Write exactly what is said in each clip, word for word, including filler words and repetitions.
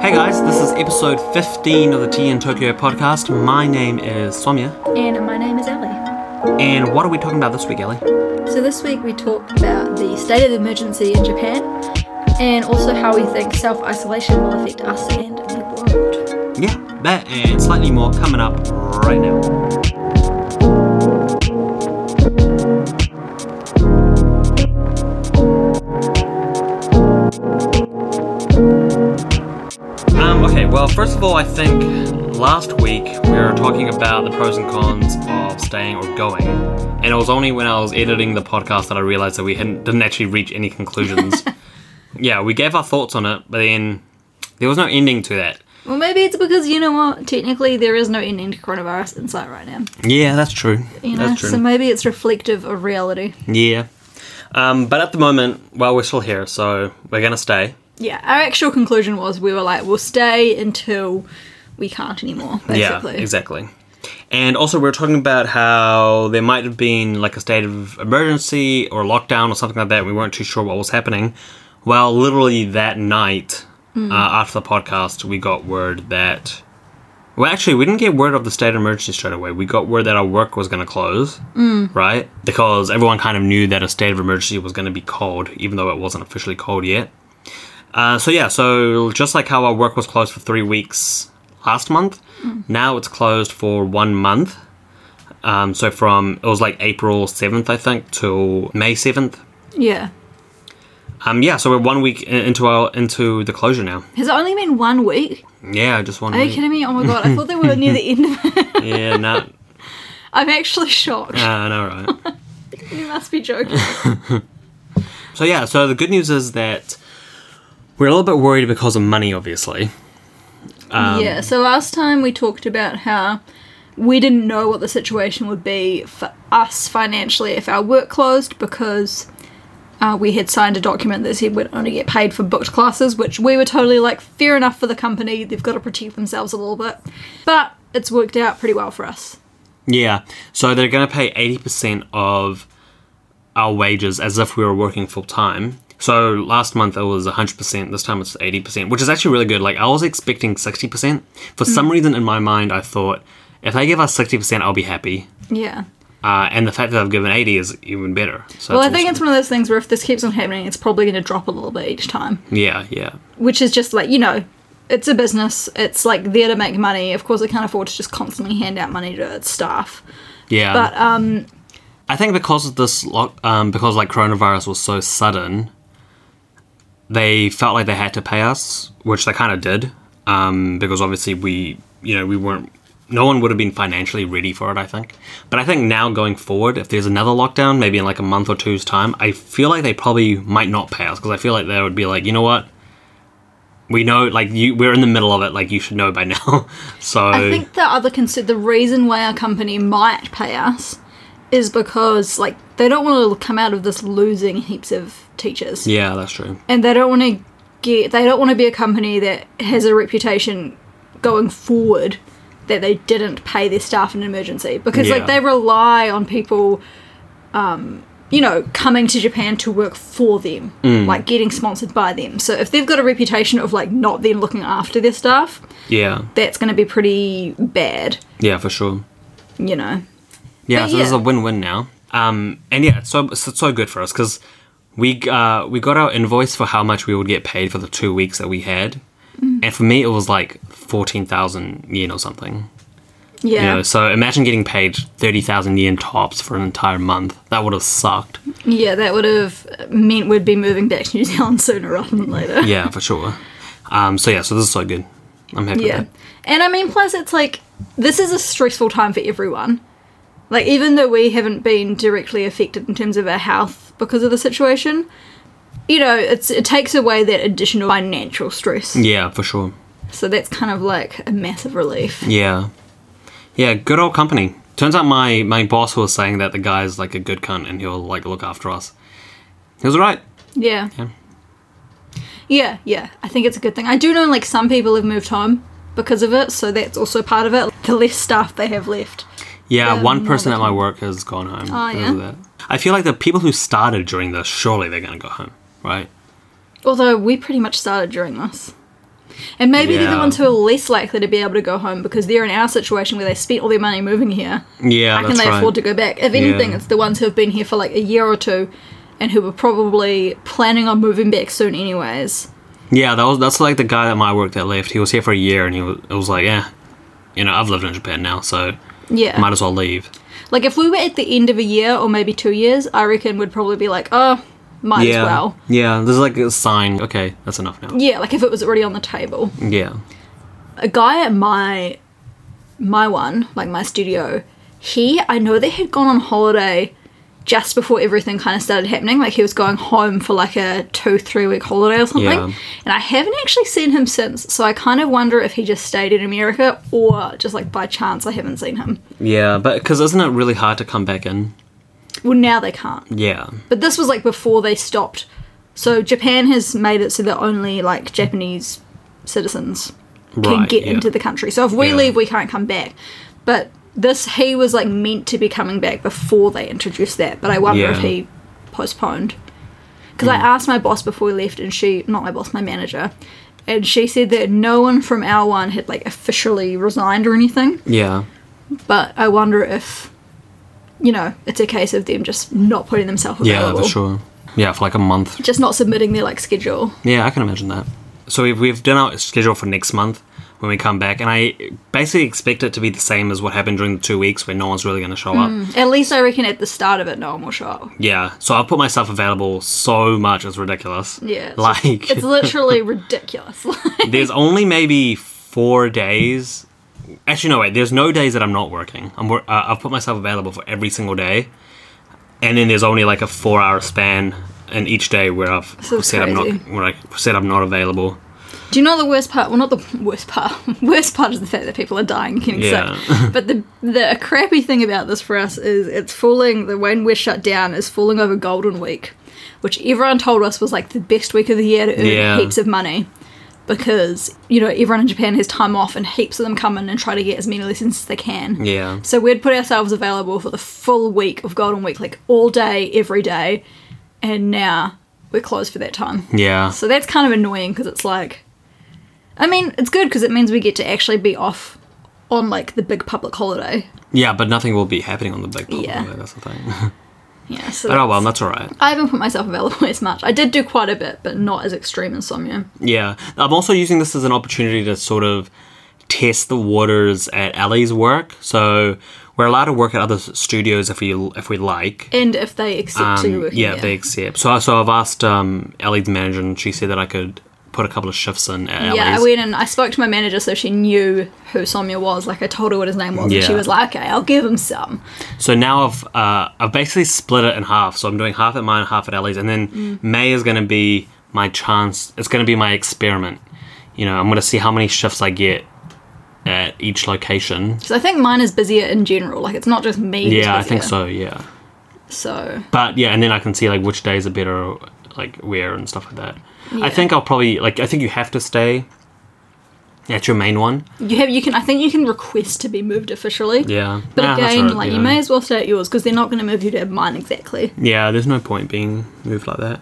Hey guys, this is episode fifteen of the Tea in Tokyo podcast. My name is Soumya. And my name is Ellie. And what are we talking about this week, Ellie? So this week we talked about the state of the emergency in Japan and also how we think self-isolation will affect us and the world. Yeah, that and slightly more coming up right now. Well, first of all, I think last week we were talking about the pros and cons of staying or going, and it was only when I was editing the podcast that I realised that we hadn't, didn't actually reach any conclusions. Yeah, we gave our thoughts on it, but then there was no ending to that. Well, maybe it's because, you know what, technically there is no ending to coronavirus in sight right now. Yeah, that's true. You know, that's true. So maybe it's reflective of reality. Yeah. Um, but at the moment, well, we're still here, so we're going to stay. Yeah, our actual conclusion was we were like, we'll stay until we can't anymore, basically. Yeah, exactly. And also we were talking about how there might have been like a state of emergency or lockdown or something like that. We weren't too sure what was happening. Well, literally that night mm. uh, after the podcast, we got word that... Well, actually, we didn't get word of the state of emergency straight away. We got word that our work was going to close, mm. right? Because everyone kind of knew that a state of emergency was going to be called, even though it wasn't officially called yet. Uh, so yeah, so just like how our work was closed for three weeks last month, mm. now it's closed for one month. Um, so from, it was like April seventh, I think, till May seventh. Yeah. Um, yeah, so we're one week into our into the closure now. Has it only been one week? Yeah, just one Are week. Are you kidding me? Oh my god, I thought they were near the end of it. Yeah, no. Nah. I'm actually shocked. Uh, I know, right? You must be joking. So yeah, so the good news is that we're a little bit worried because of money, obviously. Um, yeah, so last time we talked about how we didn't know what the situation would be for us financially if our work closed, because uh, we had signed a document that said we'd only get paid for booked classes, which we were totally like, fair enough for the company, they've got to protect themselves a little bit. But it's worked out pretty well for us. Yeah, so they're going to pay eighty percent of our wages as if we were working full-time. So last month it was one hundred percent, this time it's eighty percent, which is actually really good. Like, I was expecting sixty percent. For mm. some reason in my mind, I thought, if they give us sixty percent, I'll be happy. Yeah. Uh, and the fact that I've given eighty is even better. So well, I think awesome. It's one of those things where if this keeps on happening, it's probably going to drop a little bit each time. Yeah, yeah. Which is just like, you know, it's a business. It's like there to make money. Of course, they can't afford to just constantly hand out money to its staff. Yeah. But um, I think because of this, lock, um, because like coronavirus was so sudden, they felt like they had to pay us, which they kind of did, um, because obviously we, you know, we weren't, no one would have been financially ready for it, I think. But I think now going forward, if there's another lockdown, maybe in like a month or two's time, I feel like they probably might not pay us, because I feel like they would be like, you know what, we know, like, you, we're in the middle of it, like, you should know by now. So I think the other concern, the reason why our company might pay us is because, like, they don't want to come out of this losing heaps of teachers. Yeah, that's true. And they don't want to get, they don't want to be a company that has a reputation going forward that they didn't pay their staff in an emergency, because yeah. like they rely on people, um, you know, coming to Japan to work for them, mm. like getting sponsored by them. So if they've got a reputation of like not then looking after their staff, yeah, that's going to be pretty bad. Yeah, for sure. You know. Yeah, but so yeah. This is a win-win now. Um, and yeah, it's so it's so good for us, because we uh, we got our invoice for how much we would get paid for the two weeks that we had. Mm. And for me, it was like fourteen thousand yen or something. Yeah. You know, so imagine getting paid thirty thousand yen tops for an entire month. That would have sucked. Yeah, that would have meant we'd be moving back to New Zealand sooner rather than later. Yeah, for sure. Um, so yeah, so this is so good. I'm happy yeah. with that. And I mean, plus it's like, this is a stressful time for everyone. Like, even though we haven't been directly affected in terms of our health because of the situation, you know, it's it takes away that additional financial stress. Yeah, for sure. So that's kind of like a massive relief. Yeah. Yeah, good old company. Turns out my, my boss was saying that the guy's like a good cunt and he'll like look after us. He was right. Yeah. Yeah. Yeah, yeah. I think it's a good thing. I do know like some people have moved home because of it, so that's also part of it. The less staff they have left. Yeah, um, one person at my work has gone home. Oh, yeah? I feel like the people who started during this, surely they're going to go home, right? Although we pretty much started during this. And maybe yeah. they're the ones who are least likely to be able to go home because they're in our situation where they spent all their money moving here. Yeah, How that's can they right. afford to go back? If anything, yeah. it's the ones who have been here for like a year or two and who were probably planning on moving back soon anyways. Yeah, that was that's like the guy at my work that left. He was here for a year and he was, it was like, yeah, you know, I've lived in Japan now, so yeah. might as well leave. Like, if we were at the end of a year or maybe two years, I reckon we'd probably be like, oh... Might yeah. as well. Yeah, there's like a sign, okay, that's enough now. Yeah, like if it was already on the table. Yeah. A guy at my, my one, like my studio, he, I know they had gone on holiday just before everything kind of started happening. Like he was going home for like a two, three week holiday or something. Yeah. And I haven't actually seen him since, so I kind of wonder if he just stayed in America or just like by chance I haven't seen him. Yeah, but because isn't it really hard to come back in? Well, now they can't. Yeah. But this was, like, before they stopped. So Japan has made it so that only, like, Japanese citizens can right, get yeah. into the country. So if we yeah. leave, we can't come back. But this, he was, like, meant to be coming back before they introduced that. But I wonder yeah. if he postponed. Because mm. I asked my boss before we left, and she... Not my boss, my manager. And she said that no one from our one had, like, officially resigned or anything. Yeah. But I wonder if... You know, it's a case of them just not putting themselves available. Yeah, for sure. Yeah, for like a month. Just not submitting their like schedule. Yeah, I can imagine that. So we've we've done our schedule for next month when we come back, and I basically expect it to be the same as what happened during the two weeks where no one's really going to show mm, up. At least I reckon at the start of it, no one will show up. Yeah, so I'll put myself available so much, it's ridiculous. Yeah, it's, like it's literally ridiculous. Like, there's only maybe four days. Actually, no, wait, there's no days that I'm not working. I'm, uh, I've put myself available for every single day. And then there's only like a four hour span in each day where I've so said crazy. I'm not where I said I'm not available. Do you know the worst part? Well, not the worst part. Worst part is the fact that people are dying and getting yeah. sick. But the the crappy thing about this for us is it's falling, the when we're shut down, is falling over Golden Week, which everyone told us was like the best week of the year to earn yeah. heaps of money. Because, you know, everyone in Japan has time off and heaps of them come in and try to get as many lessons as they can. Yeah. So we'd put ourselves available for the full week of Golden Week, like all day, every day. And now we're closed for that time. Yeah. So that's kind of annoying because it's like... I mean, it's good because it means we get to actually be off on, like, the big public holiday. Yeah, but nothing will be happening on the big public yeah. holiday, that's the thing. Yeah, so but oh well, that's all right. I haven't put myself available as much. I did do quite a bit, but not as extreme as Soumya. Yeah, I'm also using this as an opportunity to sort of test the waters at Ellie's work. So we're allowed to work at other studios if we if we like, and if they accept um, to work. Yeah, if they accept. So so I've asked um, Ellie's manager, and she said that I could put a couple of shifts in at Ellie's. Yeah, I went and I spoke to my manager, so she knew who Soumya was. Like, I told her what his name was, yeah. and she was like, okay, I'll give him some. So now I've uh, I've basically split it in half. So I'm doing half at mine, half at Ellie's, and then mm. May is going to be my chance. It's going to be my experiment. You know, I'm going to see how many shifts I get at each location. Because I think mine is busier in general. Like, it's not just me who's busier. I think so, yeah. So. But, yeah, and then I can see, like, which days are better, like, where and stuff like that. Yeah. I think I'll probably like. I think you have to stay at your main one. You have. You can. I think you can request to be moved officially. Yeah. But ah, again, right, like yeah. you may as well stay at yours because they're not going to move you to mine exactly. Yeah. There's no point being moved like that.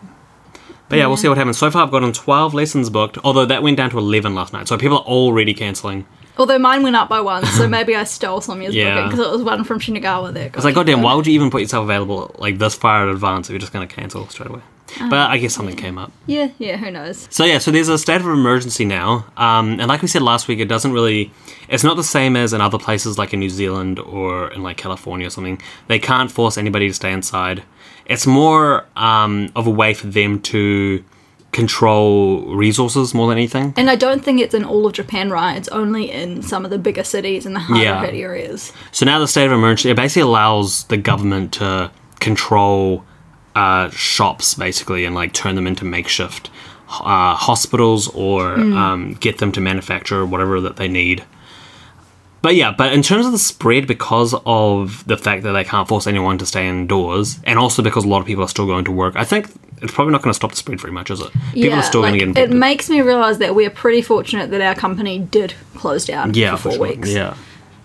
But yeah, yeah, we'll see what happens. So far, I've gotten twelve lessons booked. Although that went down to eleven last night, so people are already cancelling. Although mine went up by one, so maybe I stole Soumya's yeah. booking because it was one from Shinagawa that got. It's like, goddamn, why would you even put yourself available like this far in advance if you're just going to cancel straight away? Um, but I guess something came up. Yeah, yeah, who knows? So yeah, so there's a state of emergency now. Um, and like we said last week, it doesn't really... It's not the same as in other places like in New Zealand or in like California or something. They can't force anybody to stay inside. It's more um, of a way for them to... control resources more than anything. And I don't think it's in all of Japan, right? It's only in some of the bigger cities and the harder yeah. hit areas. So now the state of emergency, it basically allows the government to control uh, shops, basically, and like turn them into makeshift uh, hospitals or mm. um, get them to manufacture whatever that they need. But yeah, but in terms of the spread, because of the fact that they can't force anyone to stay indoors, and also because a lot of people are still going to work, I think it's probably not going to stop the spread very much, is it? People yeah, are still like, going to get infected. It makes me realise that we're pretty fortunate that our company did close down yeah, for four for sure. weeks. Yeah,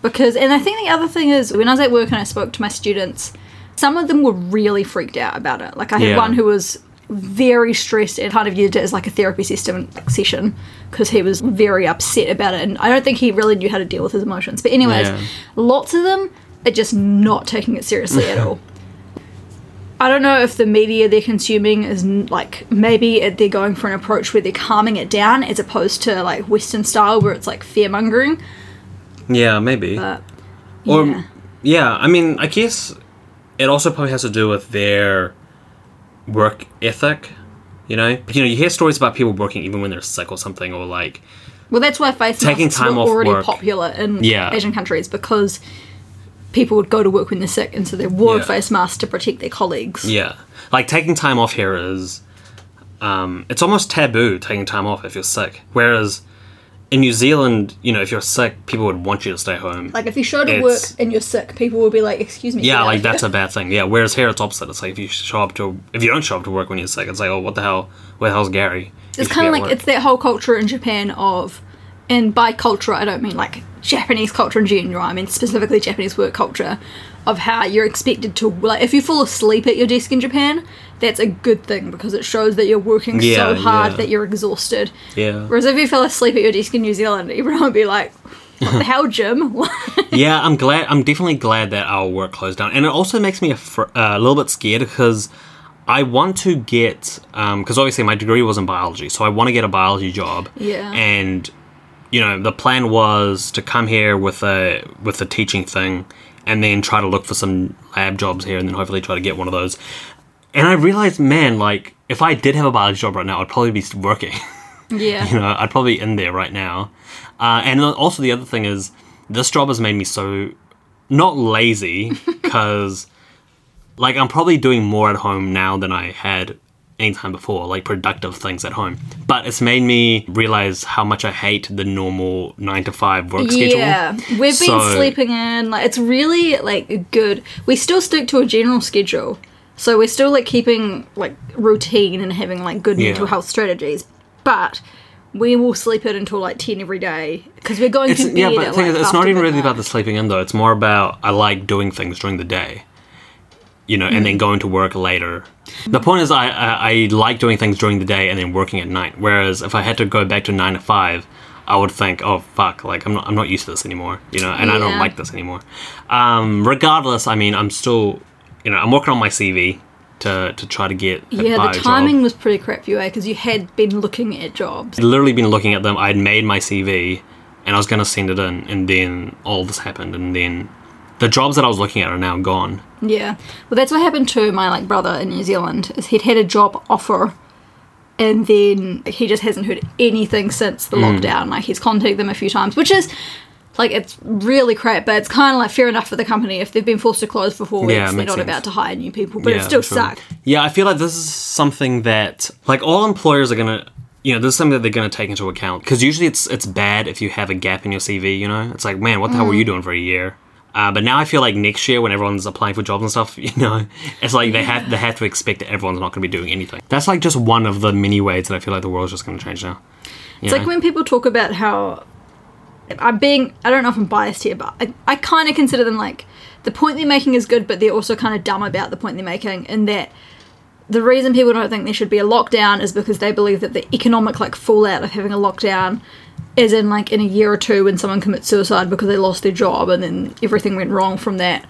because, and I think the other thing is, when I was at work and I spoke to my students, some of them were really freaked out about it. Like, I had yeah. one who was very stressed and kind of used it as like a therapy system session because he was very upset about it, and I don't think he really knew how to deal with his emotions. But anyways, yeah. lots of them are just not taking it seriously at all. I don't know if the media they're consuming is like, maybe they're going for an approach where they're calming it down as opposed to like Western style where it's like fear mongering. Yeah, maybe. But, yeah. Or yeah, I mean, I guess it also probably has to do with their work ethic, you know. But, you know, you hear stories about people working even when they're sick or something, or like. Well, that's why face taking masks time were off already work. Popular in yeah. Asian countries because. People would go to work when they're sick, and so they wore yeah. face masks to protect their colleagues. Yeah. Like, taking time off here is... Um, it's almost taboo, taking time off if you're sick. Whereas, in New Zealand, you know, if you're sick, people would want you to stay home. Like, if you show up to work and you're sick, people would be like, excuse me. Yeah, like, that's a bad thing. Yeah, whereas here it's opposite. It's like, if you show up to... If you don't show up to work when you're sick, it's like, oh, what the hell? Where the hell's Gary? It's kind of like... Work. It's that whole culture in Japan of... And by culture, I don't mean, like, Japanese culture in general. I mean, specifically Japanese work culture of how you're expected to... Like, if you fall asleep at your desk in Japan, that's a good thing because it shows that you're working yeah, so hard yeah. that you're exhausted. Yeah. Whereas if you fell asleep at your desk in New Zealand, everyone would be like, what the hell, Jim? Yeah, I'm glad... I'm definitely glad that our work closed down. And it also makes me a, fr- uh, a little bit scared because... I want to get... Um, because obviously my degree was in biology, so I want to get a biology job. Yeah. And... You know, the plan was to come here with a with a teaching thing and then try to look for some lab jobs here and then hopefully try to get one of those. And I realized, man, like, if I did have a biology job right now, I'd probably be working. Yeah. You know, I'd probably be in there right now. Uh, and also the other thing is this job has made me so, not lazy, because, like, I'm probably doing more at home now than I had anytime before, like productive things at home, but it's made me realize how much I hate the normal nine to five work schedule. Yeah, we've so, been sleeping in. Like, it's really like good. We still stick to a general schedule, so we're still like keeping like routine and having like good yeah. mental health strategies. But we will sleep in until like ten every day because we're going to bed. Yeah, but at, like, is, it's not even really night. About the sleeping in though. It's more about I like doing things during the day. You know, and mm-hmm. then going to work later. The point is I, I, I like doing things during the day and then working at night. Whereas if I had to go back to nine to five, I would think, oh, fuck, like, I'm not I'm not used to this anymore, you know, and yeah. I don't like this anymore. Um, regardless, I mean, I'm still, you know, I'm working on my C V to, to try to get a Yeah, bio the timing job. Was pretty crap for you, eh? Because you had been looking at jobs. I'd literally been looking at them. I had made my C V and I was going to send it in. And then all this happened and then... The jobs that I was looking at are now gone. Yeah. Well, that's what happened to my, like, brother in New Zealand, is he'd had a job offer and then he just hasn't heard anything since the mm. lockdown. Like, he's contacted them a few times, which is, like, it's really crap, but it's kind of, like, fair enough for the company. If they've been forced to close for four weeks, yeah, they're not sense. About to hire new people, but yeah, it still true. Sucks. Yeah, I feel like this is something that, like, all employers are going to... You know, this is something that they're going to take into account because usually it's it's bad if you have a gap in your C V, you know? It's like, man, what the mm. hell were you doing for a year? Uh, but now I feel like next year when everyone's applying for jobs and stuff, you know, it's like yeah. they have they have to expect that everyone's not going to be doing anything. That's like just one of the many ways that I feel like the world's just going to change now. You it's know? Like when people talk about how I'm being, I don't know if I'm biased here, but I, I kind of consider them like the point they're making is good, but they're also kind of dumb about the point they're making in that the reason people don't think there should be a lockdown is because they believe that the economic like fallout of having a lockdown as in, like, in a year or two when someone commits suicide because they lost their job and then everything went wrong from that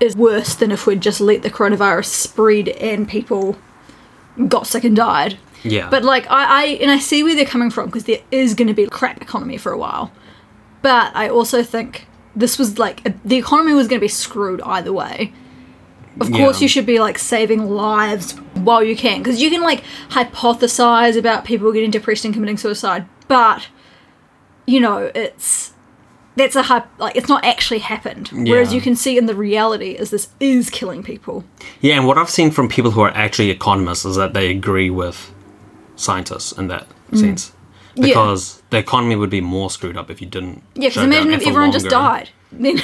is worse than if we'd just let the coronavirus spread and people got sick and died. Yeah. But, like, I, I and I see where they're coming from because there is going to be a crap economy for a while. But I also think this was, like, a, the economy was going to be screwed either way. Of course yeah. you should be, like, saving lives while you can. Because you can, like, hypothesize about people getting depressed and committing suicide, but... You know, it's that's a hype, like it's not actually happened. Yeah. Whereas you can see in the reality is this is killing people. Yeah, and what I've seen from people who are actually economists is that they agree with scientists in that mm. sense because yeah. the economy would be more screwed up if you didn't. Yeah, because imagine if everyone longer. Just died, then,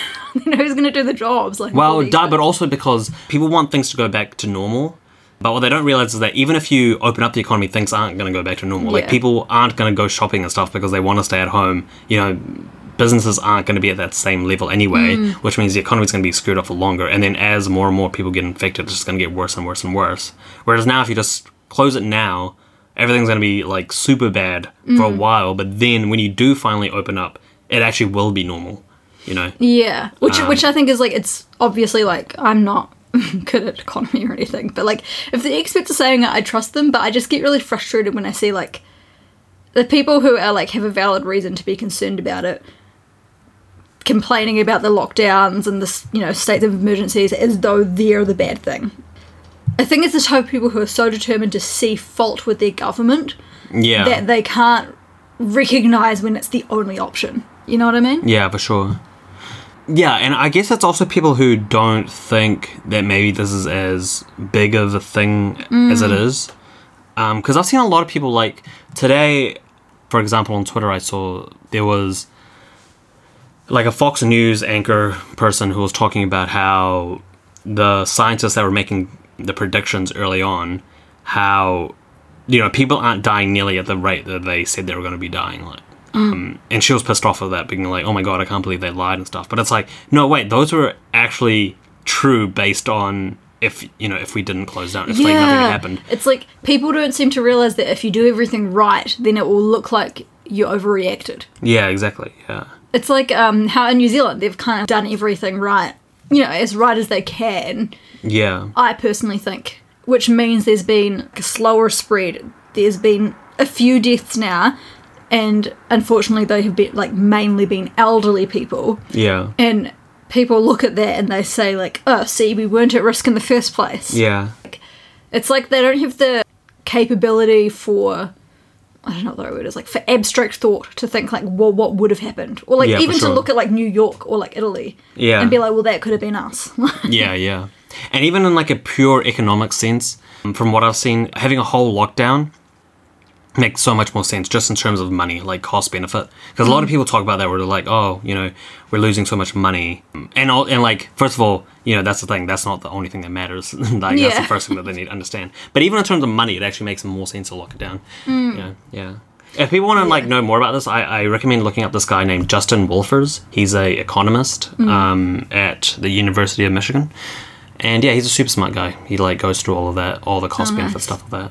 then who's going to do the jobs? Like, well, die, but also because people want things to go back to normal. But what they don't realise is that even if you open up the economy, things aren't going to go back to normal. Yeah. Like, people aren't going to go shopping and stuff because they want to stay at home. You know, businesses aren't going to be at that same level anyway, mm. which means the economy's going to be screwed up for longer. And then as more and more people get infected, it's just going to get worse and worse and worse. Whereas now if you just close it now, everything's going to be like super bad mm. for a while. But then when you do finally open up, it actually will be normal, you know? Yeah. Which, um, which I think is like, it's obviously like, I'm not good at economy or anything, but like if the experts are saying it, I trust them, but I just get really frustrated when I see like the people who are like have a valid reason to be concerned about it complaining about the lockdowns and the, you know, states of emergencies as though they're the bad thing. I think it's the type of people who are so determined to see fault with their government yeah. that they can't recognise when it's the only option. You know what I mean? Yeah, for sure. Yeah, and I guess it's also people who don't think that maybe this is as big of a thing mm. as it is. Because um, I've seen a lot of people, like, today, for example, on Twitter, I saw there was like a Fox News anchor person who was talking about how the scientists that were making the predictions early on, how, you know, people aren't dying nearly at the rate that they said they were going to be dying. Like, mm. um, and she was pissed off at that, being like, oh my God, I can't believe they lied and stuff. But it's like, no, wait, those were actually true based on if, you know, if we didn't close down, if yeah. like nothing happened. It's like people don't seem to realize that if you do everything right, then it will look like you overreacted. Yeah, exactly. Yeah. It's like um, how in New Zealand they've kind of done everything right, you know, as right as they can. Yeah. I personally think, which means there's been a slower spread. There's been a few deaths now, and unfortunately they have been like mainly been elderly people. Yeah. And people look at that and they say like, oh, see, we weren't at risk in the first place. Yeah. It's like they don't have the capability for, I don't know what the right word is, like for abstract thought to think like, well, what would have happened? Or like yeah, even sure. to look at like New York or like Italy yeah. and be like, well, that could have been us. yeah, yeah. And even in like a pure economic sense, from what I've seen, having a whole lockdown makes so much more sense just in terms of money, like cost benefit. Because mm. a lot of people talk about that where they're like, oh, you know, we're losing so much money. And and like, first of all, you know, that's the thing. That's not the only thing that matters. like yeah. That's the first thing that they need to understand. But even in terms of money, it actually makes more sense to lock it down. Mm. You know, yeah. If people want to yeah. like know more about this, I, I recommend looking up this guy named Justin Wolfers. He's an economist mm. um, at the University of Michigan. And yeah, he's a super smart guy. He like goes through all of that, all the cost oh, benefit nice. stuff of that.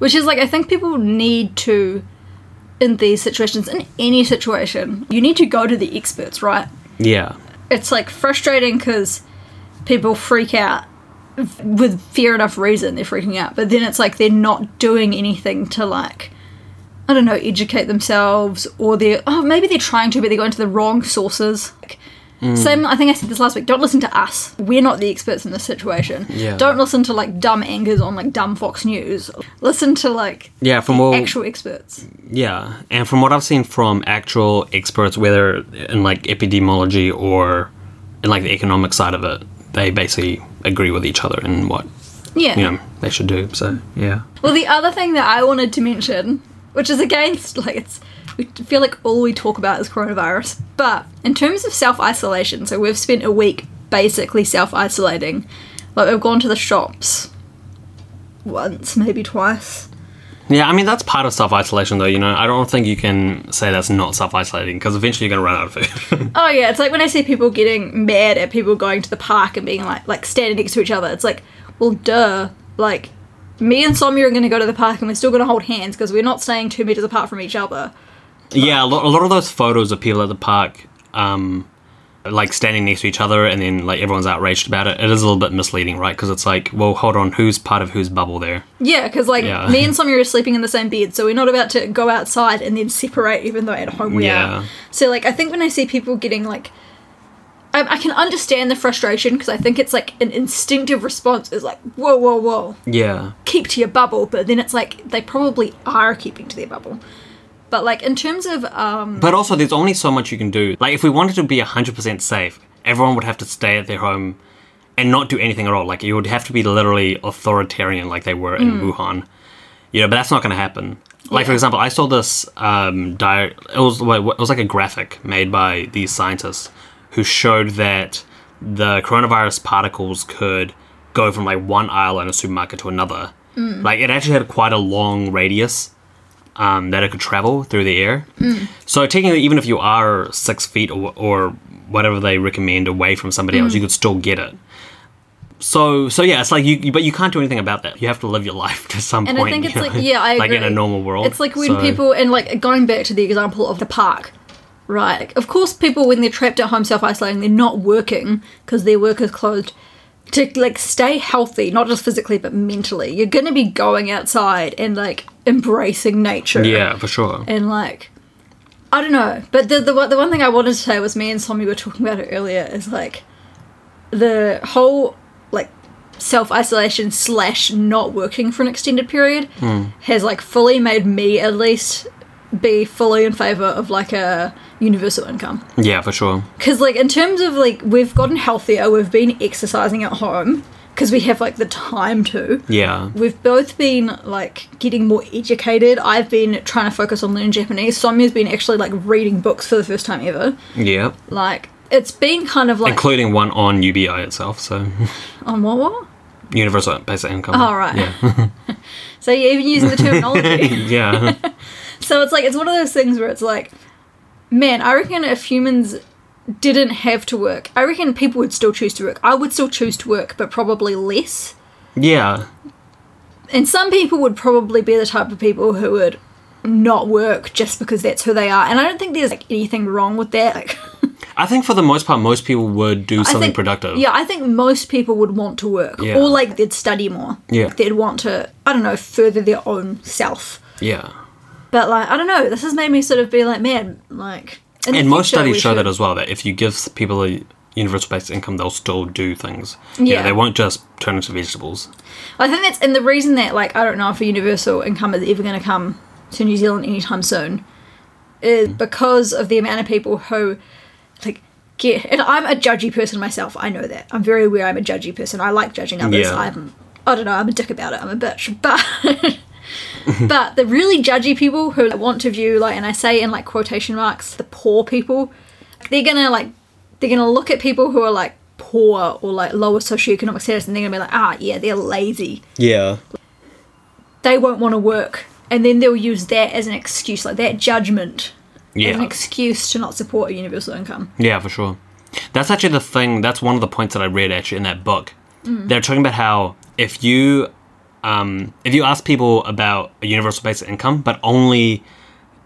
Which is like, I think people need to, in these situations, in any situation, you need to go to the experts, right? Yeah. It's like frustrating because people freak out with fair enough reason, they're freaking out. But then it's like they're not doing anything to like, I don't know, educate themselves, or they're, oh, maybe they're trying to, but they're going to the wrong sources. Like, Mm. Same, I think I said this last week, don't listen to us. We're not the experts in this situation. Yeah. Don't listen to, like, dumb anchors on, like, dumb Fox News. Listen to, like, yeah, from all, actual experts. Yeah, and from what I've seen from actual experts, whether in, like, epidemiology or in, like, the economic side of it, they basically agree with each other in what, yeah. you know, they should do, so, yeah. Well, the other thing that I wanted to mention, which is against, like, it's... we feel like all we talk about is coronavirus. But in terms of self-isolation, so we've spent a week basically self-isolating. Like, we've gone to the shops once, maybe twice. Yeah, I mean, that's part of self-isolation, though, you know? I don't think you can say that's not self-isolating, because eventually you're going to run out of food. oh, yeah, it's like when I see people getting mad at people going to the park and being, like, like standing next to each other. It's like, well, duh, like... me and Soumya are going to go to the park and we're still going to hold hands because we're not staying two metres apart from each other. Yeah, a lot, a lot of those photos of people at the park, um, like, standing next to each other and then, like, everyone's outraged about it. It is a little bit misleading, right? Because it's like, well, hold on, who's part of whose bubble there? Yeah, because, like, yeah. me and Soumya are sleeping in the same bed, so we're not about to go outside and then separate even though at home we yeah. are. So, like, I think when I see people getting, like... I, I can understand the frustration because I think it's like an instinctive response is like, whoa, whoa, whoa. Yeah. Keep to your bubble. But then it's like they probably are keeping to their bubble. But like in terms of... Um, but also there's only so much you can do. Like if we wanted to be one hundred percent safe, everyone would have to stay at their home and not do anything at all. Like you would have to be literally authoritarian like they were in mm. Wuhan. You know, but that's not going to happen. Like, yeah. for example, I saw this um, diary. It was, it was like a graphic made by these scientists who showed that the coronavirus particles could go from like one aisle in a supermarket to another. Mm. Like it actually had quite a long radius um, that it could travel through the air. Mm. So technically, even if you are six feet or, or whatever they recommend away from somebody mm. else, you could still get it. So, so yeah, it's like you, you, but you can't do anything about that. You have to live your life to some and point. And I think it's like, know, yeah, I agree. Like in a normal world. It's like when so. people, and like going back to the example of the park, right? Of course, people, when they're trapped at home self-isolating, they're not working because their work is closed. To like stay healthy, not just physically, but mentally, you're going to be going outside and like embracing nature. Yeah, for sure. And like, I don't know. But the, the, the one thing I wanted to say was me and Soumya were talking about it earlier is like the whole... self-isolation slash not working for an extended period mm. has like fully made me at least be fully in favour of like a universal income. Yeah, for sure. Because like in terms of like we've gotten healthier, we've been exercising at home because we have like the time to. Yeah. We've both been like getting more educated. I've been trying to focus on learning Japanese. Soumya's been actually like reading books for the first time ever. Yeah. Like it's been kind of like... Including one on U B I itself, so... On what, what? Universal Basic Income. Oh, right. Yeah. So you're even using the terminology. Yeah. So it's like, it's one of those things where it's like, man, I reckon if humans didn't have to work, I reckon people would still choose to work. I would still choose to work, but probably less. Yeah. And some people would probably be the type of people who would not work just because that's who they are. And I don't think there's like anything wrong with that, like... I think for the most part, most people would do something think, productive. Yeah, I think most people would want to work. Yeah. Or, like, they'd study more. Yeah. They'd want to, I don't know, further their own self. Yeah. But, like, I don't know. This has made me sort of be like, man, like... In and the most future, studies show should... that as well, that if you give people a universal basic income, they'll still do things. Yeah. You know, they won't just turn into vegetables. I think that's... And the reason that, like, I don't know if a universal income is ever going to come to New Zealand anytime soon is mm. because of the amount of people who... like get and I'm a judgy person myself. I know that. I'm very aware I'm a judgy person. I like judging others. Yeah. I'm I don't know, I'm a dick about it. I'm a bitch. But but the really judgy people who like, want to view like and I say in like quotation marks, the poor people, they're gonna like they're gonna look at people who are like poor or like lower socioeconomic status and they're gonna be like, ah yeah, they're lazy. Yeah. They won't want to work and then they'll use that as an excuse, like that judgment. Yeah. As an excuse to not support a universal income. Yeah, for sure. That's actually the thing, that's one of the points that I read actually in that book. Mm. They're talking about how if you um, if you ask people about a universal basic income, but only,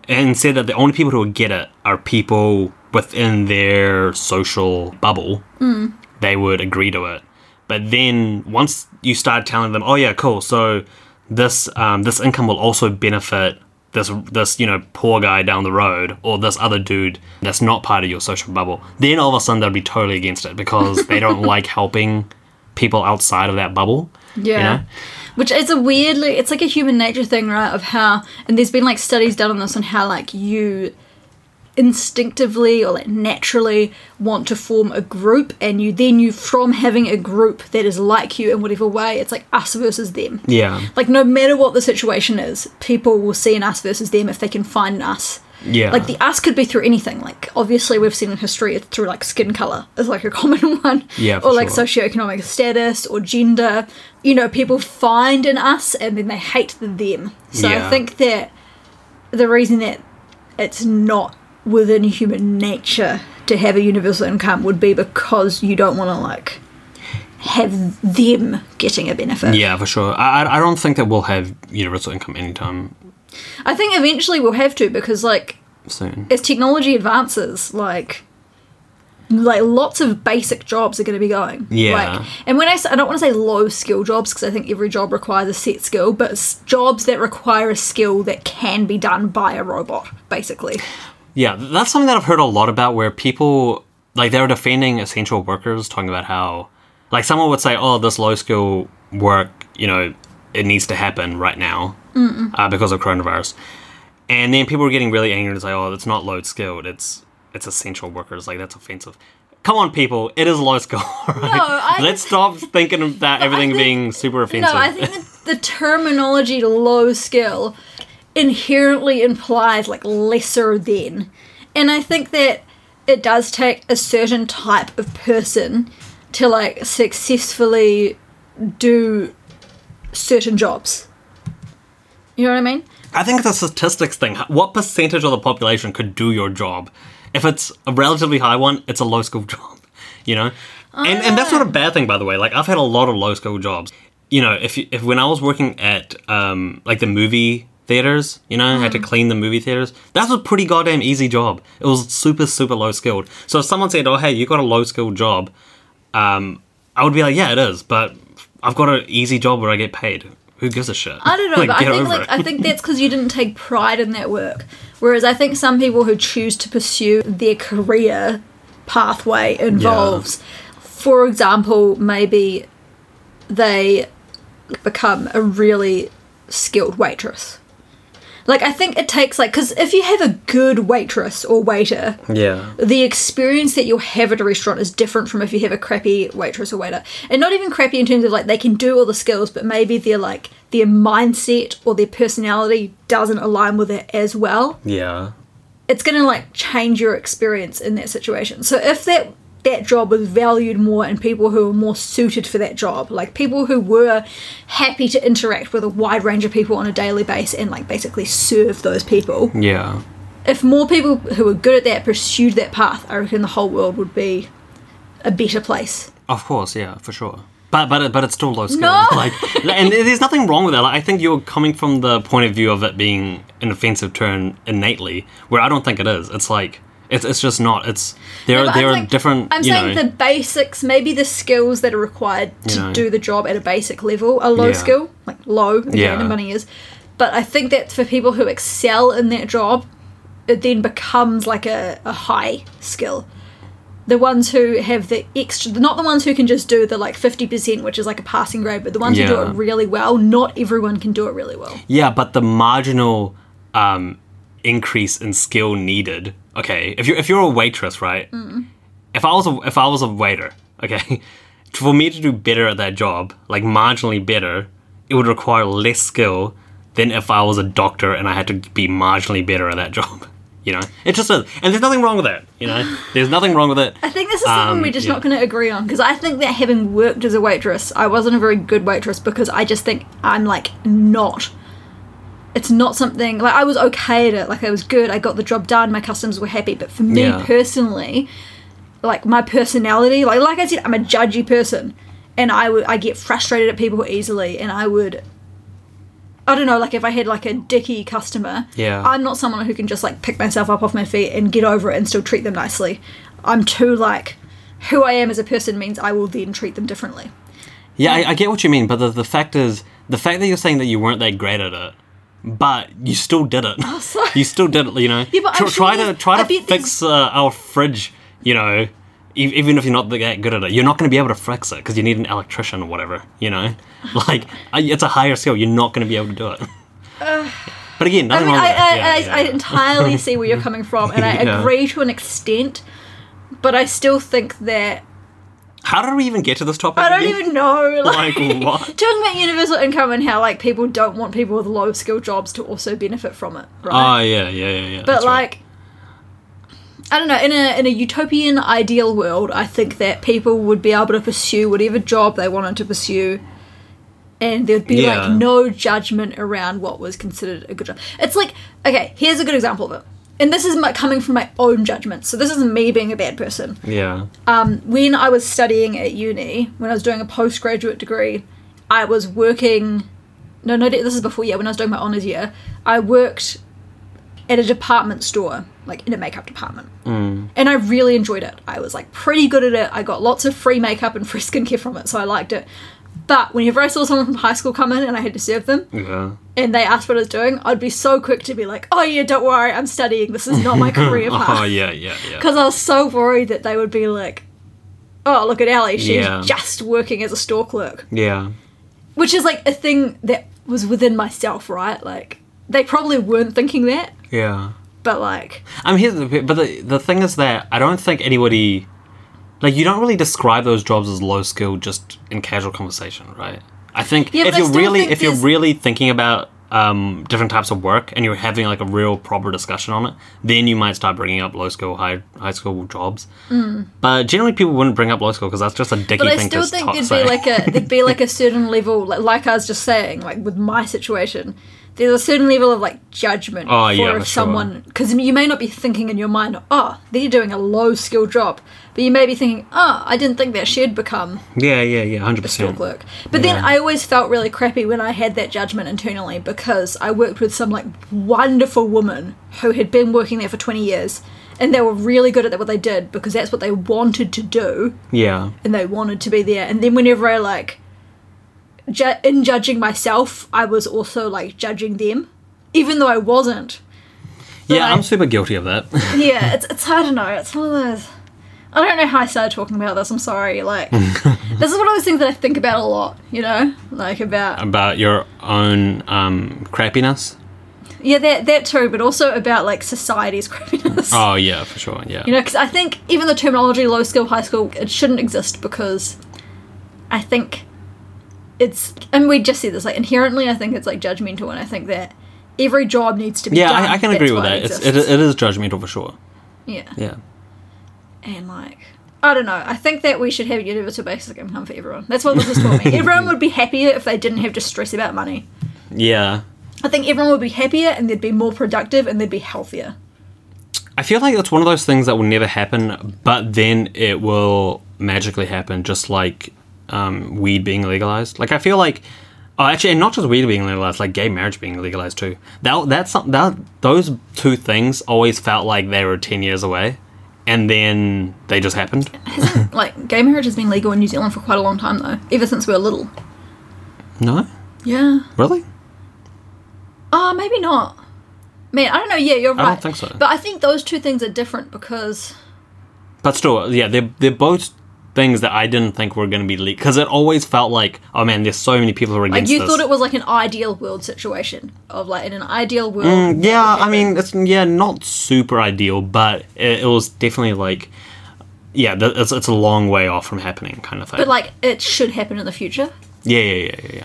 and said that the only people who would get it are people within their social bubble, mm. they would agree to it. But then once you start telling them, oh yeah, cool, so this um, this income will also benefit this this you know poor guy down the road or this other dude that's not part of your social bubble, then all of a sudden they'll be totally against it because they don't like helping people outside of that bubble. Yeah, you know? Which is a weirdly it's like a human nature thing, right? Of how, and there's been like studies done on this on how like you instinctively or like naturally want to form a group, and you then you from having a group that is like you in whatever way, it's like us versus them. Yeah, like no matter what the situation is, people will see an us versus them if they can find an us. Yeah, like the us could be through anything, like obviously we've seen in history it's through like skin color is like a common one. Yeah, or like sure. socioeconomic status or gender, you know, people find an us and then they hate the them. So yeah. I think that the reason that it's not within human nature to have a universal income would be because you don't want to like have them getting a benefit. Yeah, for sure. I I don't think that we'll have universal income anytime. I think eventually we'll have to, because like soon as technology advances, like like lots of basic jobs are going to be going. Yeah. Like, and when I say, I don't want to say low skill jobs, because I think every job requires a set skill, but it's jobs that require a skill that can be done by a robot, basically. Yeah, that's something that I've heard a lot about, where people, like, they were defending essential workers, talking about how, like, someone would say, oh, this low-skill work, you know, it needs to happen right now uh, because of coronavirus. And then people were getting really angry and say, oh, it's not low-skilled, it's it's essential workers, like, that's offensive. Come on, people, it is low-skill, right? No, I, Let's stop thinking about everything think, being super offensive. No, I think the, the terminology low-skill inherently implies like lesser than, and I think that it does take a certain type of person to like successfully do certain jobs, you know what I mean? I think it's a statistics thing. What percentage of the population could do your job? If it's a relatively high one, it's a low skill job, you know. Oh, and, yeah. and that's not a bad thing, by the way. Like, I've had a lot of low-skill jobs. You know, if if when I was working at, um, like, the movie theaters, you know, mm. I had to clean the movie theaters. That was a pretty goddamn easy job. It was super, super low-skilled. So if someone said, oh, hey, you got a low-skilled job, um, I would be like, yeah, it is, but I've got an easy job where I get paid. Who gives a shit? I don't know, like, but I think, like, I think that's because you didn't take pride in that work. Whereas I think some people who choose to pursue their career pathway involves, yeah. for example, maybe they become a really skilled waitress. Like, I think it takes, like, because if you have a good waitress or waiter, yeah, the experience that you'll have at a restaurant is different from if you have a crappy waitress or waiter. And not even crappy in terms of, like, they can do all the skills, but maybe their, like, their mindset or their personality doesn't align with it as well. Yeah. It's going to, like, change your experience in that situation. So if that that job was valued more in people who were more suited for that job, like people who were happy to interact with a wide range of people on a daily basis and, like, basically serve those people. Yeah. If more people who were good at that pursued that path, I reckon the whole world would be a better place. Of course, yeah, for sure. But but but it's still low skill. No! Like, and there's nothing wrong with that. Like, I think you're coming from the point of view of it being an offensive term innately, where I don't think it is. It's like, it's it's just not. It's there. No, are, there are like, different. I'm you saying know, the basics, maybe the skills that are required to you know, do the job at a basic level are low yeah. skill, like low. Again, yeah, the money is. But I think that for people who excel in that job, it then becomes like a, a high skill. The ones who have the extra, not the ones who can just do the like fifty percent, which is like a passing grade, but the ones yeah. who do it really well, not everyone can do it really well. Yeah, but the marginal um, increase in skill needed. Okay, if you're, if you're a waitress, right? Mm. If I was a, if I was a waiter, okay, for me to do better at that job, like marginally better, it would require less skill than if I was a doctor and I had to be marginally better at that job. You know, it just is. And there's nothing wrong with that, you know? There's nothing wrong with it. I think this is something um, we're just yeah. not going to agree on, because I think that having worked as a waitress, I wasn't a very good waitress because I just think I'm, like, not... It's not something... Like, I was okay at it. Like, I was good. I got the job done. My customers were happy. But for me yeah. personally, like, my personality... Like, like I said, I'm a judgy person, and I would I get frustrated at people easily, and I would... I don't know, like, if I had, like, a dicky customer, yeah. I'm not someone who can just, like, pick myself up off my feet and get over it and still treat them nicely. I'm too, like, who I am as a person means I will then treat them differently. Yeah, I, I get what you mean, but the, the fact is, the fact that you're saying that you weren't that great at it, but you still did it. Oh, sorry. You still did it, you know. Yeah, but Tr- I'm sure try to Try to fix uh, our fridge, you know, even if you're not that good at it, you're not going to be able to fix it because you need an electrician or whatever, you know? Like, it's a higher skill. You're not going to be able to do it. Uh, but again, nothing I mean, wrong I, with I, it. Yeah, I, yeah. I entirely see where you're coming from, and I yeah. agree to an extent, but I still think that... How did we even get to this topic? I don't again? even know. Like, like what? Talking about universal income and how, like, people don't want people with low-skill jobs to also benefit from it, right? Oh, yeah, yeah, yeah, yeah. But, That's like... Right. I don't know, in a in a utopian ideal world, I think that people would be able to pursue whatever job they wanted to pursue, and there'd be, yeah. like, no judgment around what was considered a good job. It's like, okay, here's a good example of it. And this is my, coming from my own judgment, so this isn't me being a bad person. Yeah. Um, when I was studying at uni, when I was doing a postgraduate degree, I was working... No, no, this is before, yeah, when I was doing my honours year, I worked... at a department store, like in a makeup department. Mm. And I really enjoyed it. I was like pretty good at it. I got lots of free makeup and free skincare from it, so I liked it. But whenever I saw someone from high school come in and I had to serve them, yeah. and they asked what I was doing, I'd be so quick to be like, oh yeah, don't worry, I'm studying. This is not my career path. Oh yeah, yeah, yeah. Because I was so worried that they would be like, oh, look at Ellie, she's yeah. just working as a store clerk. Yeah. Which is like a thing that was within myself, right? Like, they probably weren't thinking that. Yeah, but like, I mean, here's the, but the the thing is that I don't think anybody, like, you don't really describe those jobs as low skill just in casual conversation, right? I think yeah, if you're really if there's... you're really thinking about um, different types of work and you're having like a real proper discussion on it, then you might start bringing up low skill, high high skill jobs. Mm. But generally, people wouldn't bring up low skill because that's just a dicky but thing to talk. But I still think there'd say. be like a there'd be like a certain level, like, like I was just saying, like with my situation. there's a certain level of like judgment oh, for yeah, if for someone, because sure. you may not be thinking in your mind, oh, they're doing a low skill job, but you may be thinking, oh, I didn't think that she'd become yeah yeah yeah one hundred percent a store clerk. But yeah. then I always felt really crappy when I had that judgment internally, because I worked with some like wonderful woman who had been working there for twenty years, and they were really good at what they did because that's what they wanted to do. Yeah. And they wanted to be there. And then whenever I like ju- in judging myself, I was also like judging them, even though I wasn't. But yeah, I'm I, super guilty of that. yeah, it's it's hard to know. It's one of those. I don't know how I started talking about this. I'm sorry. Like, this is one of those things that I think about a lot. You know, like about about your own um, crappiness. Yeah, that that too, but also about, like, society's crappiness. Oh, yeah, for sure, yeah. You know, because I think even the terminology low skill, high skill, it shouldn't exist, because I think it's, and we just said this, like, inherently I think it's, like, judgmental, and I think that every job needs to be yeah, done. Yeah, I, I can That's agree with that. It, it's, it, it is judgmental, for sure. Yeah. Yeah. And, like, I don't know. I think that we should have universal basic income for everyone. That's what this has taught me. Everyone would be happier if they didn't have to stress about money. Yeah. I think everyone would be happier and they'd be more productive and they'd be healthier. I feel like that's one of those things that will never happen, but then it will magically happen, just like um, weed being legalized. Like, I feel like... Oh, actually, and not just weed being legalized, like gay marriage being legalized too. That, that's some, that, those two things always felt like they were ten years away, and then they just happened. Hasn't, like, gay marriage has been legal in New Zealand for quite a long time, though, ever since we were little. No? Yeah. Really? Oh, maybe not. Man, I don't know. Yeah, you're right. I don't think so. But I think those two things are different because... But still, yeah, they're, they're both things that I didn't think were going to be leaked. Because it always felt like, oh man, there's so many people who are against this. Like, you thought it was like an ideal world situation. Of like, in an ideal world... Mm, yeah, I mean, it's yeah, not super ideal, but it, it was definitely like... Yeah, it's, it's a long way off from happening kind of thing. But like, it should happen in the future. Yeah, yeah, yeah, yeah, yeah.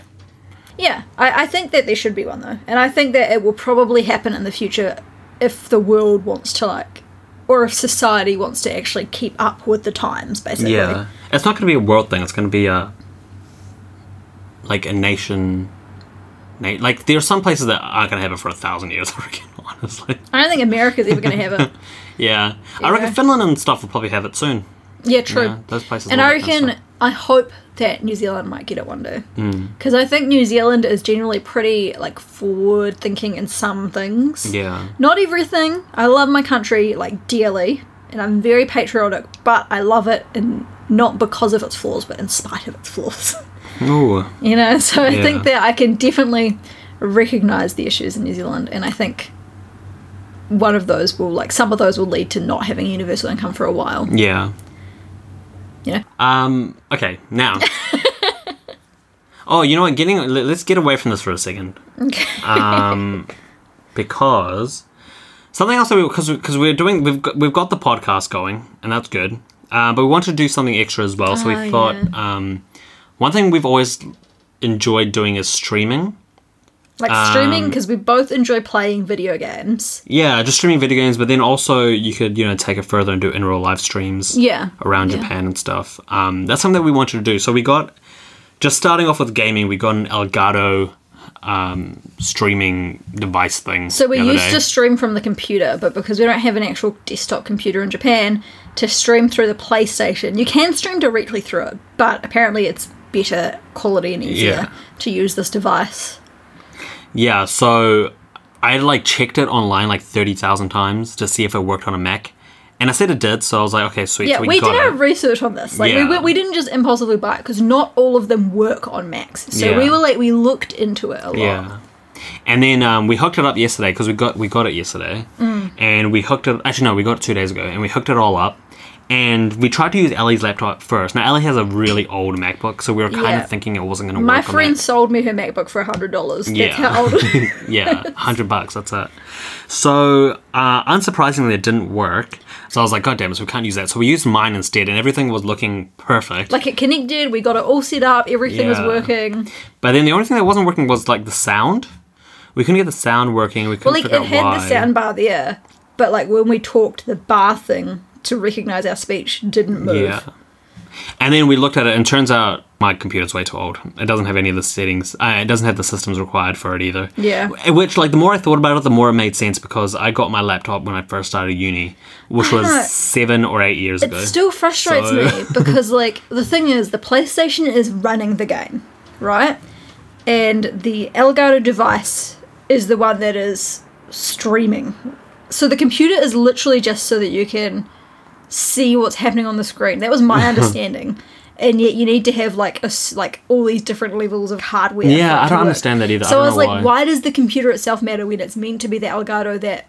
Yeah, I, I think that there should be one, though. And I think that it will probably happen in the future if the world wants to, like... Or if society wants to actually keep up with the times, basically. Yeah. It's not going to be a world thing. It's going to be a... Like, a nation... Na- like, there are some places that aren't going to have it for a thousand years, I reckon, honestly. I don't think America's ever going to have it. yeah. Ever. I reckon Finland and stuff will probably have it soon. Yeah, true. Yeah, those places and I reckon... Kind of I hope... that New Zealand might get it one day. Because mm. I think New Zealand is generally pretty, like, forward-thinking in some things. Yeah. Not everything. I love my country, like, dearly, and I'm very patriotic, but I love it, and not because of its flaws, but in spite of its flaws. Ooh. You know, so I yeah. think that I can definitely recognise the issues in New Zealand, and I think one of those will, like, some of those will lead to not having universal income for a while. Yeah. You know? Um, okay, now. oh, you know what? Getting let's get away from this for a second. Okay. Um, because something else that we because because we're doing we've got, we've got the podcast going and that's good. Uh, but we want to do something extra as well. So oh, we thought yeah. um, one thing we've always enjoyed doing is streaming. Like um, streaming, because we both enjoy playing video games. Yeah, just streaming video games, but then also you could, you know, take it further and do in-real live streams yeah. around yeah. Japan and stuff. Um, that's something that we wanted to do. So we got, just starting off with gaming, we got an Elgato um, streaming device thing. So we used to stream from the computer, but because we don't have an actual desktop computer in Japan, to stream through the PlayStation. You can stream directly through it, but apparently it's better quality and easier yeah. to use this device. Yeah, so I, like, checked it online, like, thirty thousand times to see if it worked on a Mac. And I said it did, so I was like, okay, sweet, yeah, we, we got it. Yeah, we did our research on this. Like, yeah. we, we didn't just impulsively buy it, because not all of them work on Macs. So yeah. we were, like, we looked into it a lot. Yeah. And then um, we hooked it up yesterday, because we got, we got it yesterday. Mm. And we hooked it... Actually, no, we got it two days ago, and we hooked it all up. And we tried to use Ellie's laptop first. Now, Ellie has a really old MacBook, so we were kind yeah. of thinking it wasn't going to work on that. My friend sold me her MacBook for one hundred dollars. That's yeah. how old it is. yeah, one hundred bucks, that's it. So, uh, unsurprisingly, it didn't work. So I was like, God damn it, so we can't use that. So we used mine instead, and everything was looking perfect. Like, it connected, we got it all set up, everything yeah. was working. But then the only thing that wasn't working was, like, the sound. We couldn't get the sound working. We couldn't well, like, figure out why. Well, it had the sound bar there, but, like, when we talked, the bar thing... to recognize our speech didn't move. Yeah. And then we looked at it and turns out my computer's way too old. It doesn't have any of the settings. Uh, it doesn't have the systems required for it either. Yeah. Which, like, the more I thought about it, the more it made sense, because I got my laptop when I first started uni, which I was know. seven or eight years it ago. It still frustrates so. me because, like, the thing is, the PlayStation is running the game, right? And the Elgato device is the one that is streaming. So the computer is literally just so that you can see what's happening on the screen. That was my understanding. And yet you need to have, like, a, like all these different levels of hardware. Yeah, I don't work. understand that either. So I, I was like, why. why does the computer itself matter when it's meant to be the Elgato that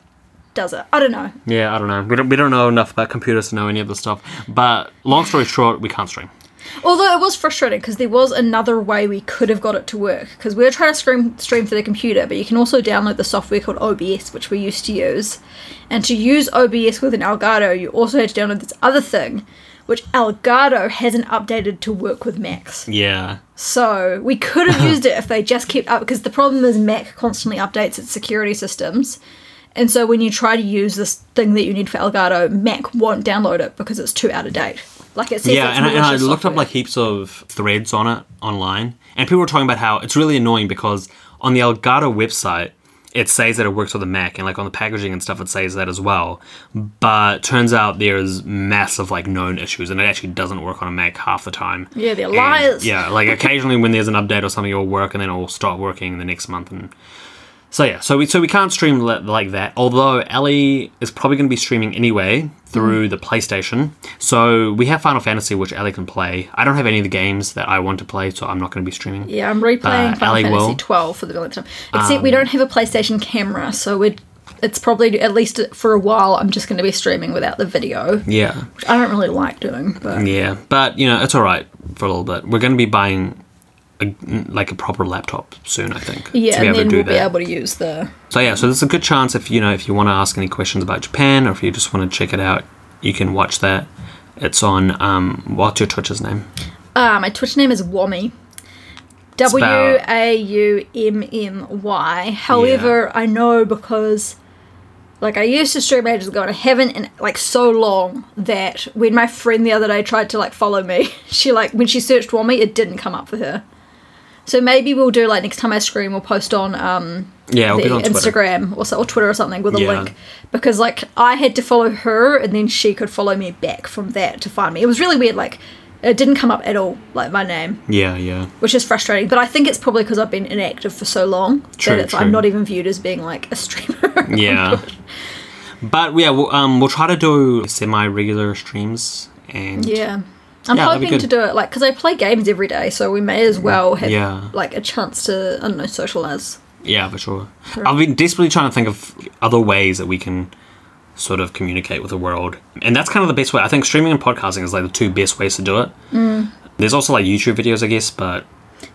does it? I don't know. Yeah, I don't know. We don't, we don't know enough about computers to know any of this stuff. But long story short, we can't stream. Although it was frustrating because there was another way we could have got it to work, because we were trying to stream, stream for the computer, but you can also download the software called O B S, which we used to use. And to use O B S with an Elgato, you also had to download this other thing, which Elgato hasn't updated to work with Macs. Yeah. So we could have used it if they just kept up, because the problem is Mac constantly updates its security systems. And so when you try to use this thing that you need for Elgato, Mac won't download it because it's too out of date. Like it says, yeah, and I, and I looked software. up like heaps of threads on it online, and people were talking about how it's really annoying because on the Elgato website, it says that it works with a Mac, and like on the packaging and stuff, it says that as well. But turns out there's massive like known issues, and it actually doesn't work on a Mac half the time. Yeah, they're and, liars. Yeah, like occasionally when there's an update or something, it'll work, and then it'll stop working the next month. And so yeah, so we so we can't stream like that. Although Ellie is probably going to be streaming anyway through the PlayStation. So we have Final Fantasy, which Ellie can play. I don't have any of the games that I want to play, so I'm not going to be streaming. Yeah, I'm replaying Final Fantasy twelve for the millionth time. Except um, we don't have a PlayStation camera, so we'd, it's probably, at least for a while, I'm just going to be streaming without the video. Yeah. Which I don't really like doing. But. Yeah, but, you know, it's all right for a little bit. We're going to be buying A, like a proper laptop soon, I think. Yeah, and then we'll be able to use the. So yeah, so there's a good chance if you know if you want to ask any questions about Japan, or if you just want to check it out, you can watch that. It's on. Um, what's your Twitch's name? Uh, my Twitch name is Waummy. W a u m m y. However, yeah. I know because, like, I used to stream ages ago, and I haven't in, like, so long that when my friend the other day tried to like follow me, she like when she searched Waummy, it didn't come up for her. So maybe we'll do, like, next time I stream, we'll post on um yeah, we'll the on Instagram or, so, or Twitter or something with a yeah. link. Because, like, I had to follow her, and then she could follow me back from that to find me. It was really weird. Like, it didn't come up at all, like, my name. Yeah, yeah. Which is frustrating. But I think it's probably because I've been inactive for so long true, that it's, I'm not even viewed as being, like, a streamer. Yeah. But, yeah, we'll, um, we'll try to do semi-regular streams. And yeah. I'm yeah, hoping to do it, like, because I play games every day, so we may as well have, yeah. like, a chance to, I don't know, socialise. Yeah, for sure. Right. I've been desperately trying to think of other ways that we can sort of communicate with the world. And that's kind of the best way. I think streaming and podcasting is, like, the two best ways to do it. Mm. There's also, like, YouTube videos, I guess, but...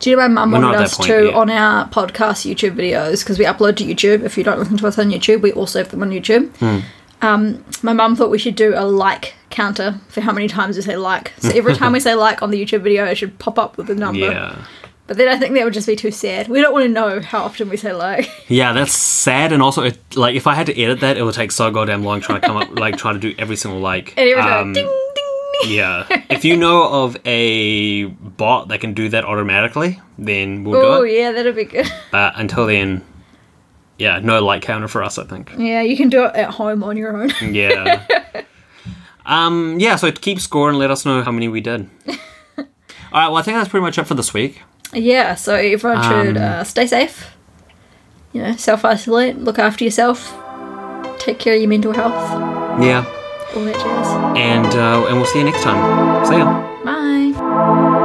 Do you know my mum wanted us to, yet. on our podcast YouTube videos, because we upload to YouTube. If you don't listen to us on YouTube, we also have them on YouTube. Mm. Um, my mum thought we should do a like counter for how many times we say like. So every time we say like on the YouTube video, it should pop up with a number. Yeah. But then I think that would just be too sad. We don't want to know how often we say like. Yeah, that's sad, and also it, like if I had to edit that, it would take so goddamn long trying to come up like trying to do every single like. And every time um, ding ding. Yeah. If you know of a bot that can do that automatically, then we'll Ooh, do it. Oh yeah, that'll be good. But until then. Yeah, no light counter for us, I think. Yeah, you can do it at home on your own. Yeah. Um, yeah, so keep score and let us know how many we did. All right, well, I think that's pretty much it for this week. Yeah, so everyone um, should uh, stay safe, you know, self-isolate, look after yourself, take care of your mental health. Yeah. All that jazz. And, uh, and we'll see you next time. See ya. Bye.